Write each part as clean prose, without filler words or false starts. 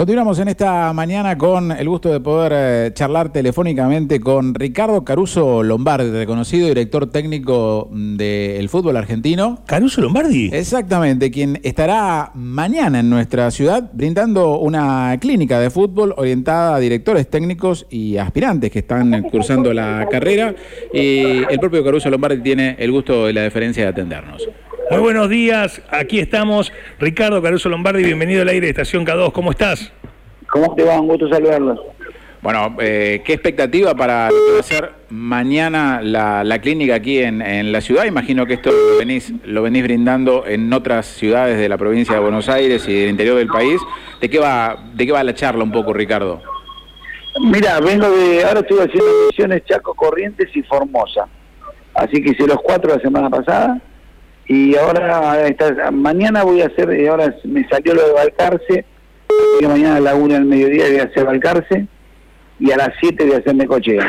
Continuamos en esta mañana con el gusto de poder charlar telefónicamente con Ricardo Caruso Lombardi, reconocido director técnico del fútbol argentino. ¿Caruso Lombardi? Exactamente, quien estará mañana en nuestra ciudad brindando una clínica de fútbol orientada a directores técnicos y aspirantes que están cursando la carrera. Y el propio Caruso Lombardi tiene el gusto y la deferencia de atendernos. Muy buenos días, aquí estamos. Ricardo Caruso Lombardi, bienvenido al aire de Estación K2, ¿cómo estás? ¿Cómo te va? Un gusto saludarlos. Bueno, ¿qué expectativa para hacer mañana la clínica aquí en la ciudad? Imagino que esto lo venís brindando en otras ciudades de la provincia de Buenos Aires y del interior del país. ¿De qué va la charla un poco, Ricardo? Mira, ahora estoy haciendo misiones Chaco, Corrientes y Formosa. Así que hice los 4 la semana pasada. Y ahora, mañana voy a hacer, ahora me salió lo de Balcarce, y mañana a la 1 del mediodía voy a hacer Balcarce, y a las 7 voy a hacer Necochea.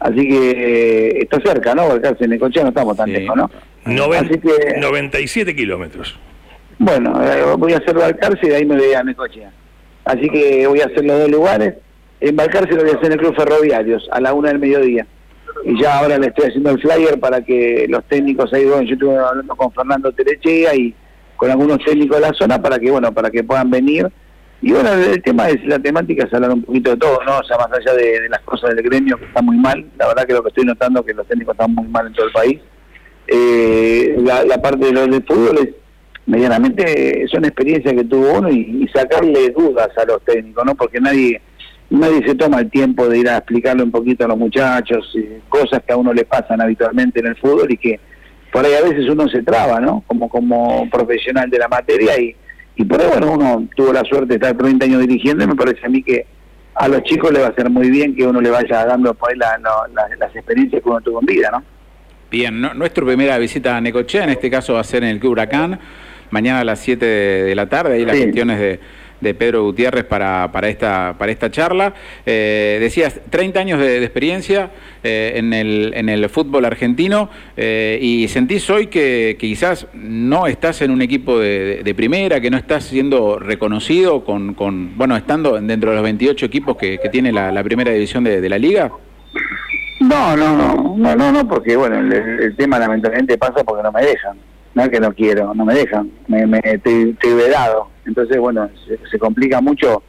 Así que está cerca, ¿no? Balcarce y Necochea no estamos tan lejos, ¿no? 97 kilómetros. Bueno, voy a hacer Balcarce y de ahí me voy a Necochea. Así que voy a hacer los 2 lugares. En Balcarce lo voy a hacer en el Club Ferroviarios, a la 1 del mediodía. Y ya ahora le estoy haciendo el flyer para que los técnicos ahí, bueno, yo estuve hablando con Fernando Terechea y con algunos técnicos de la zona para que puedan venir. Y bueno, la temática es hablar un poquito de todo, ¿no? O sea, más allá de las cosas del gremio, que está muy mal. La verdad que lo que estoy notando es que los técnicos están muy mal en todo el país. La parte de los del fútbol es, medianamente, son experiencias que tuvo uno y sacarle dudas a los técnicos, ¿no? Porque nadie se toma el tiempo de ir a explicarle un poquito a los muchachos, cosas que a uno le pasan habitualmente en el fútbol y que por ahí a veces uno se traba, ¿no? Como profesional de la materia y por ahí, bueno, uno tuvo la suerte de estar 30 años dirigiendo y me parece a mí que a los chicos le va a hacer muy bien que uno le vaya dando por ahí las experiencias que uno tuvo en vida, ¿no? Bien, nuestra primera visita a Necochea, en este caso va a ser en el Club Huracán, mañana a las 7 de la tarde, ahí las cuestiones de Pedro Gutiérrez para esta charla. Decías, 30 años de experiencia en el fútbol argentino y sentís hoy que quizás no estás en un equipo de primera, que no estás siendo reconocido bueno, estando dentro de los 28 equipos que tiene la primera división de la liga. No, porque bueno, el tema lamentablemente pasa porque no me dejan. No es que no quiero, no me dejan, estoy vedado. Entonces, bueno, se complica mucho.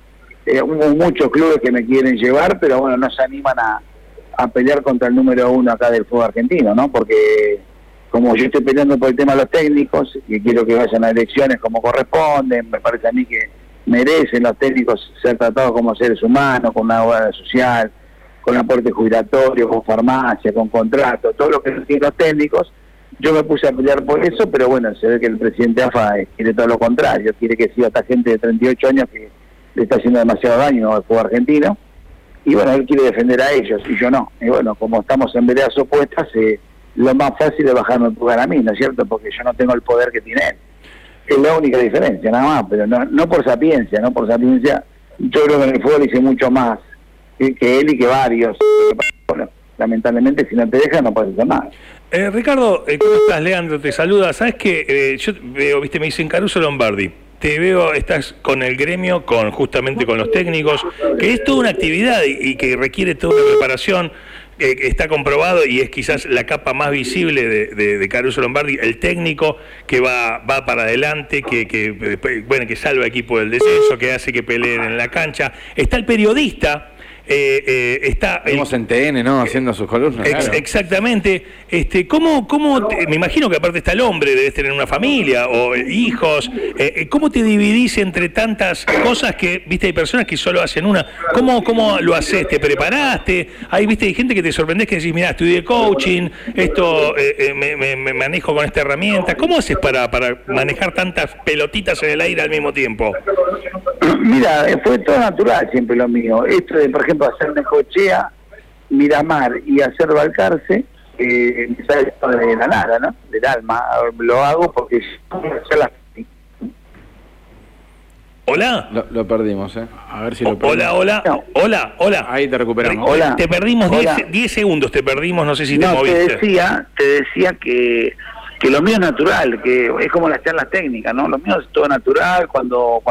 Hubo muchos clubes que me quieren llevar, pero bueno, no se animan a pelear contra el número 1 acá del fútbol argentino, ¿no? Porque como yo estoy peleando por el tema de los técnicos, y quiero que vayan a elecciones como corresponden, me parece a mí que merecen los técnicos ser tratados como seres humanos, con una obra social, con aporte jubilatorio, con farmacia, con contrato, todo lo que tienen los técnicos. Yo me puse a pelear por eso, pero bueno, se ve que el presidente AFA quiere todo lo contrario, quiere que siga esta gente de 38 años que le está haciendo demasiado daño al fútbol argentino, y bueno, él quiere defender a ellos, y yo no. Y bueno, como estamos en veredas opuestas, lo más fácil es bajarme el lugar a mí, ¿no es cierto? Porque yo no tengo el poder que tiene él. Es la única diferencia, nada más, pero no por sapiencia, yo creo que en el fútbol hice mucho más que él y que varios. Bueno, lamentablemente, si no te dejan, no puedes hacer nada. Ricardo, ¿cómo estás? Leandro te saluda. Sabes que yo veo, me dicen Caruso Lombardi, te veo, estás con el gremio, justamente con los técnicos, que es toda una actividad y que requiere toda una preparación, está comprobado y es quizás la capa más visible de Caruso Lombardi, el técnico que va para adelante, que salva equipo del descenso, que hace que peleen en la cancha. Está el periodista. Estamos en TN, ¿no? Haciendo sus columnas. Claro. Exactamente. Me imagino que aparte está el hombre, debes tener una familia o hijos. ¿Cómo te dividís entre tantas cosas que, viste, hay personas que solo hacen una? ¿Cómo lo haces? ¿Te preparaste? Ahí, viste, hay gente que te sorprendés que decís, mirá, estudié coaching, esto me manejo con esta herramienta. ¿Cómo haces para manejar tantas pelotitas en el aire al mismo tiempo? Mira, fue todo natural siempre lo mío. Esto de, por ejemplo, hacer Necochea, Miramar y hacer Balcarce, me sale de la nada, ¿no? Del alma. Lo hago porque yo las... Hola. Lo perdimos, ¿eh? A ver si lo perdimos. Hola. No. Hola. Ahí te recuperamos. Hola. Te perdimos 10 segundos, no sé si te moviste. Te decía que que lo mío es natural, que es como las charlas técnicas, ¿no? Lo mío es todo natural, cuando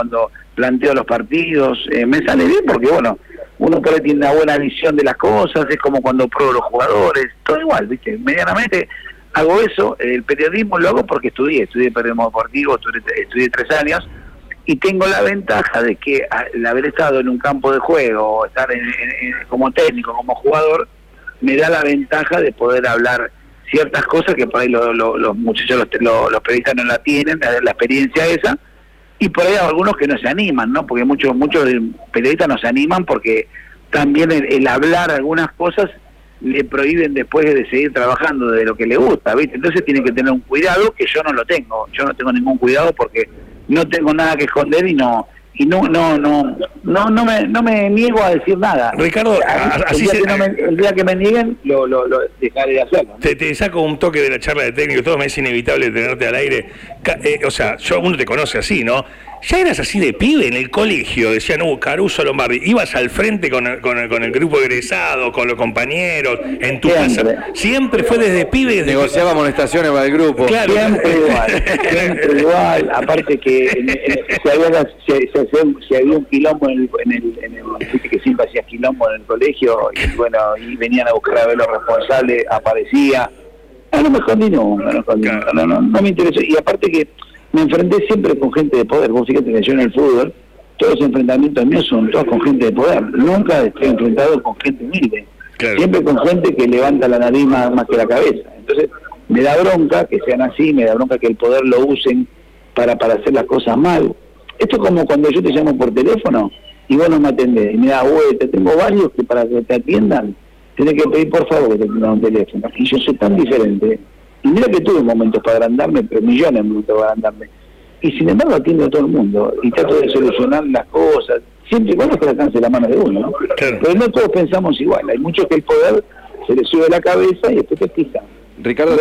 planteo los partidos, me sale bien porque, bueno, uno por ahí tiene una buena visión de las cosas, es como cuando pruebo los jugadores, todo igual, ¿viste? Medianamente hago eso. El periodismo lo hago porque estudié periodismo deportivo, estudié 3 años, y tengo la ventaja de que al haber estado en un campo de juego, estar como técnico, como jugador, me da la ventaja de poder hablar ciertas cosas que por ahí los muchachos, los periodistas no la tienen, la experiencia esa, y por ahí hay algunos que no se animan, ¿no? Porque muchos periodistas no se animan porque también el hablar algunas cosas le prohíben después de seguir trabajando de lo que le gusta, ¿viste? Entonces tienen que tener un cuidado que yo no lo tengo, yo no tengo ningún cuidado porque no tengo nada que esconder y no me niego a decir nada. Ricardo, el día que me nieguen, lo dejaré de hacerlo, ¿no? Te saco un toque de la charla de técnico, todo me es inevitable tenerte al aire. O sea, uno te conoce así, ¿no? Ya eras así de pibe en el colegio, decían, Caruso Lombardi, ibas al frente con el grupo egresado, con los compañeros, en tu casa. Siempre fue desde pibe. Negociaba amonestaciones para el grupo. Claro. Siempre igual. Aparte que si había un quilombo que siempre hacías quilombo en el colegio, y bueno, y venían a buscar a ver los responsables, aparecía. No me interesó. Y aparte que me enfrenté siempre con gente de poder. Vos fíjate que yo en el fútbol, todos los enfrentamientos míos son todos con gente de poder. Nunca estoy enfrentado con gente humilde. Claro. Siempre con gente que levanta la nariz más que la cabeza. Entonces, me da bronca que sean así, me da bronca que el poder lo usen para hacer las cosas mal. Esto es como cuando yo te llamo por teléfono y vos no me atendés. Y me da vuelta. Tengo varios que para que te atiendan, tenés que pedir por favor que te atiendan un teléfono. Y yo soy tan diferente. Y mira que tuve momentos para agrandarme, pero millones de momentos para agrandarme. Y sin embargo atiendo a todo el mundo y trato de solucionar las cosas, siempre y cuando esté al alcance de la mano de uno, ¿no? Claro. Pero no todos pensamos igual, hay muchos que el poder se les sube la cabeza y después te fijan. Ricardo,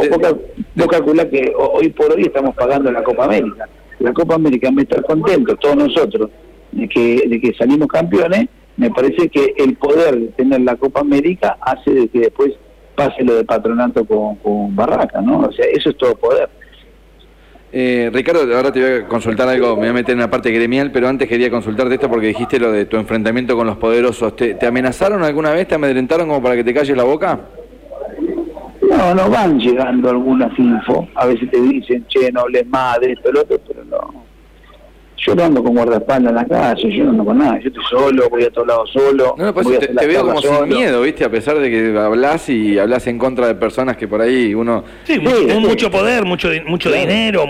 vos calculás que hoy por hoy estamos pagando la Copa América. La Copa América, me está contento, todos nosotros, de que salimos campeones. Me parece que el poder de tener la Copa América hace de que después pase lo de Patronato con Barraca, ¿no? O sea, eso es todo poder. Ricardo, ahora te voy a consultar algo, me voy a meter en la parte gremial, pero antes quería consultarte esto porque dijiste lo de tu enfrentamiento con los poderosos. ¿Te amenazaron alguna vez? ¿Te amedrentaron como para que te calles la boca? No, van llegando algunas info. A veces te dicen, che, no hables más de esto, lo otro, pero no. Yo no ando con guardaespaldas en la calle, yo no ando con nada, yo estoy solo, voy a todos lados solo. No, pues te veo como solo, sin miedo, ¿viste? A pesar de que hablas en contra de personas que por ahí uno... Sí, mucho poder, mucho dinero,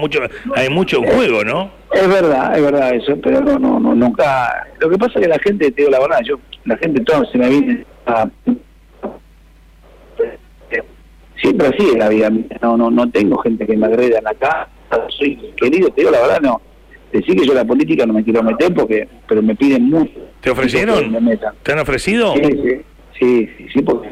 hay mucho juego, ¿no? Es verdad eso, pero no, nunca... Lo que pasa es que la gente, te digo la verdad, la gente toda se me viene a... Siempre así es la vida, no tengo gente que me agreda en la casa, soy querido, te digo la verdad, no. Decir que yo la política no me quiero meter porque, pero me piden mucho. ¿Te ofrecieron? ¿Te han ofrecido? Sí, porque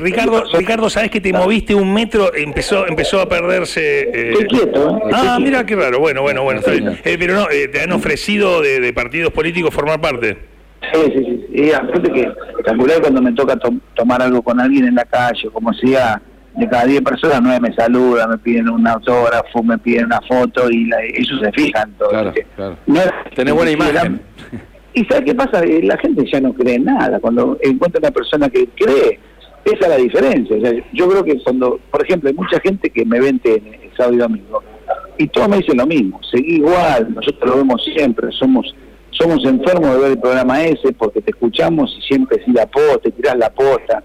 Ricardo, ¿sabés que te moviste un metro? Empezó a perderse. Estoy quieto, ¿eh? Ah, mira qué raro. Bueno, está bien. Pero no, ¿te han ofrecido de partidos políticos formar parte? Sí. Y aparte que calcular cuando me toca tomar algo con alguien en la calle, como sea. De cada 10 personas, 9 me saludan, me piden un autógrafo, me piden una foto y ellos se fijan todo. Claro. No era, tenés buena imagen. ¿Y sabes qué pasa? La gente ya no cree en nada. Cuando encuentra una persona que cree, esa es la diferencia. O sea, yo creo que cuando, por ejemplo, hay mucha gente que me ve en TN el sábado y domingo y todos me dicen lo mismo, seguí igual, nosotros lo vemos siempre, somos enfermos de ver el programa ese porque te escuchamos y siempre decís la posta, te tirás la posta.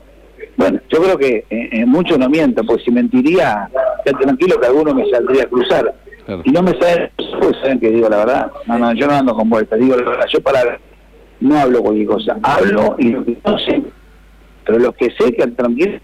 Bueno, yo creo que mucho no miento, porque si mentiría, ya tranquilo que alguno me saldría a cruzar. Claro. Y no me saben, pues saben que digo la verdad. No, yo no ando con vueltas, digo la verdad. Yo no hablo cualquier cosa, hablo y lo que no sé. Pero los que sé que al tranquilo...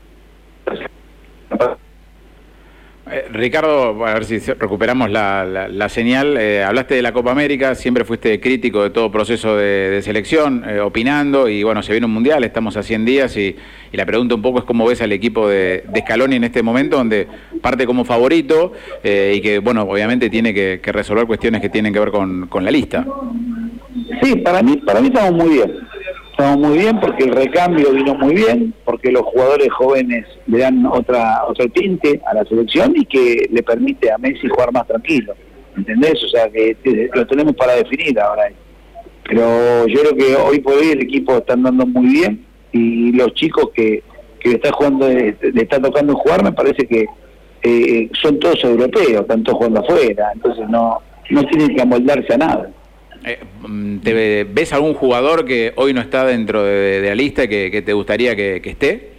Ricardo, a ver si recuperamos la señal. Hablaste de la Copa América, siempre fuiste crítico de todo proceso de selección, opinando, y bueno, se viene un mundial, estamos a 100 días, y la pregunta un poco es cómo ves al equipo de Scaloni en este momento, donde parte como favorito, y que, bueno, obviamente tiene que resolver cuestiones que tienen que ver con la lista. Sí, para mí estamos muy bien. estamos muy bien porque el recambio vino muy bien, porque los jugadores jóvenes le dan otro tinte a la selección y que le permite a Messi jugar más tranquilo, ¿entendés? O sea que lo tenemos para definir ahora, pero yo creo que hoy por hoy el equipo está andando muy bien y los chicos que está jugando, le está tocando jugar, me parece que son todos europeos, están todos jugando afuera, entonces no tienen que amoldarse a nada. ¿Te ves algún jugador que hoy no está dentro de la lista que te gustaría que esté?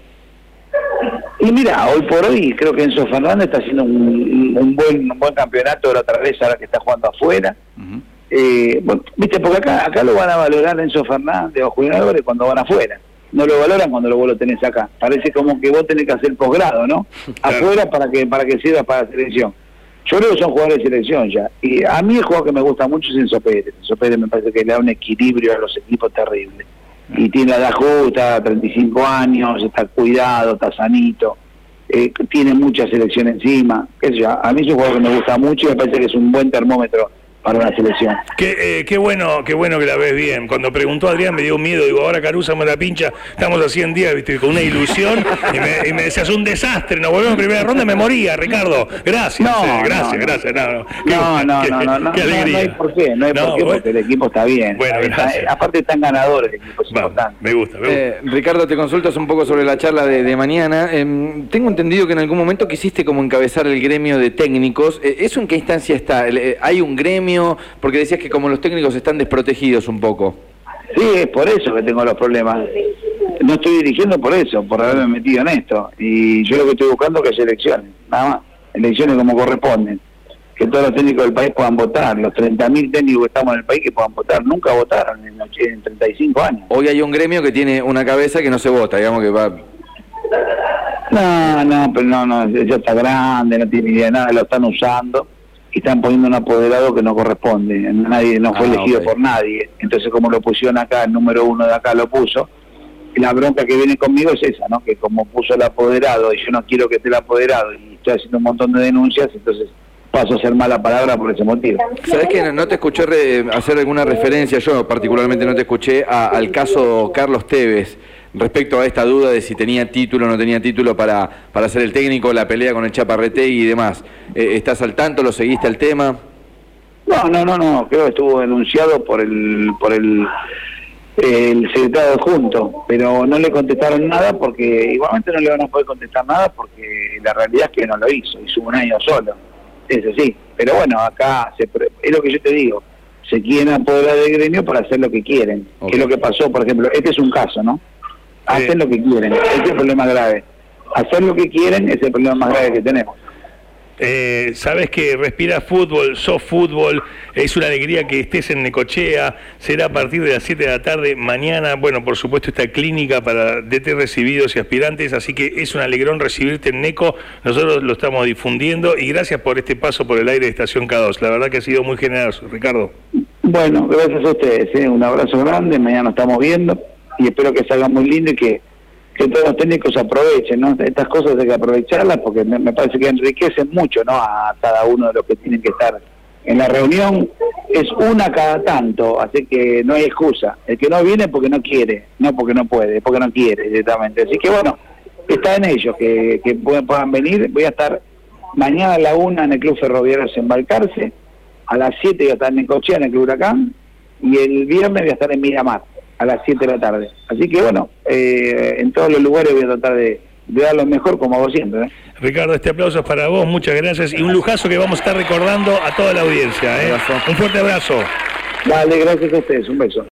Y mira, hoy por hoy creo que Enzo Fernández está haciendo un buen campeonato de la otra vez, ahora que está jugando afuera. Uh-huh. Bueno, viste, porque acá lo van a valorar Enzo Fernández o Julián Álvarez cuando van afuera. No lo valoran cuando vos lo tenés acá. Parece como que vos tenés que hacer posgrado, ¿no? Claro. Afuera para que sirvas para la selección. Yo creo que son jugadores de selección ya. Y a mí el jugador que me gusta mucho es Enzo Pérez. Enzo Pérez me parece que le da un equilibrio a los equipos terrible. Y tiene a la justa, 35 años, está cuidado, está sanito. Tiene mucha selección encima. Eso ya. A mí es un jugador que me gusta mucho y me parece que es un buen termómetro para una selección. Qué bueno que la ves bien. Cuando preguntó Adrián me dio miedo, digo, ahora Caruso me la pincha, estamos a 100 días, viste, con una ilusión, y me decías, un desastre, nos volvemos en primera ronda, me moría, Ricardo. Gracias, gracias. No, qué alegría. No hay por qué, porque el equipo está bien. Bueno, aparte están ganadores, el equipo es importante. Me gusta. Ricardo, te consultas un poco sobre la charla de mañana. Tengo entendido que en algún momento quisiste como encabezar el gremio de técnicos. ¿Eso en qué instancia está? ¿Hay un gremio? Porque decías que como los técnicos están desprotegidos un poco. Sí, es por eso que tengo los problemas. No estoy dirigiendo por eso, por haberme metido en esto. Y yo lo que estoy buscando es que haya elecciones, nada más. Elecciones como corresponden. Que todos los técnicos del país puedan votar. Los 30.000 técnicos que estamos en el país que puedan votar. Nunca votaron en 35 años. Hoy hay un gremio que tiene una cabeza que no se vota, digamos que va... No, ya está grande, no tiene idea de nada, lo están usando. Y están poniendo un apoderado que no corresponde, nadie no fue elegido por nadie. Entonces, como lo pusieron acá, el número uno de acá lo puso, y la bronca que viene conmigo es esa, ¿no? Que como puso el apoderado, y yo no quiero que esté el apoderado, y estoy haciendo un montón de denuncias, entonces paso a hacer mala palabra por ese motivo. ¿Sabés que no te escuché hacer alguna referencia, yo particularmente no te escuché, al caso Carlos Tevez, respecto a esta duda de si tenía título o no tenía título para ser el técnico, la pelea con el Chaparretegui y demás? ¿Estás al tanto? ¿Lo seguiste al tema? No, creo que estuvo denunciado por el secretario adjunto, pero no le contestaron nada porque igualmente no le van a poder contestar nada porque la realidad es que no lo hizo un año solo, es así. Pero bueno, acá es lo que yo te digo, se quieren apoderar del gremio para hacer lo que quieren, okay. Que es lo que pasó, por ejemplo, este es un caso, ¿no? Hacer lo que quieren, ese es el problema grave. Hacer lo que quieren es el problema más grave que tenemos. Sabes que respiras fútbol, sos fútbol, es una alegría que estés en Necochea, será a partir de las 7 de la tarde mañana, bueno, por supuesto esta clínica para DT recibidos y aspirantes, así que es un alegrón recibirte en Neco, nosotros lo estamos difundiendo y gracias por este paso por el aire de Estación K2, la verdad que ha sido muy generoso, Ricardo. Bueno, gracias a ustedes, un abrazo grande, mañana estamos viendo. Y espero que salga muy lindo y que todos los técnicos aprovechen, ¿no? Estas cosas hay que aprovecharlas porque me parece que enriquecen mucho, ¿no? A cada uno de los que tienen que estar en la reunión. Es una cada tanto, así que no hay excusa. El que no viene porque no quiere, no porque no puede, porque no quiere directamente. Así que bueno, está en ellos que puedan venir. Voy a estar mañana a la 1 en el Club Ferroviarios en Balcarce, a las 7 voy a estar en Necochea, en el Club Huracán, y el viernes voy a estar en Miramar, a las 7 de la tarde. Así que bueno, en todos los lugares voy a tratar de dar lo mejor como hago siempre. Ricardo, este aplauso es para vos, muchas gracias y un lujazo que vamos a estar recordando a toda la audiencia. Un fuerte abrazo. Dale, gracias a ustedes, un beso.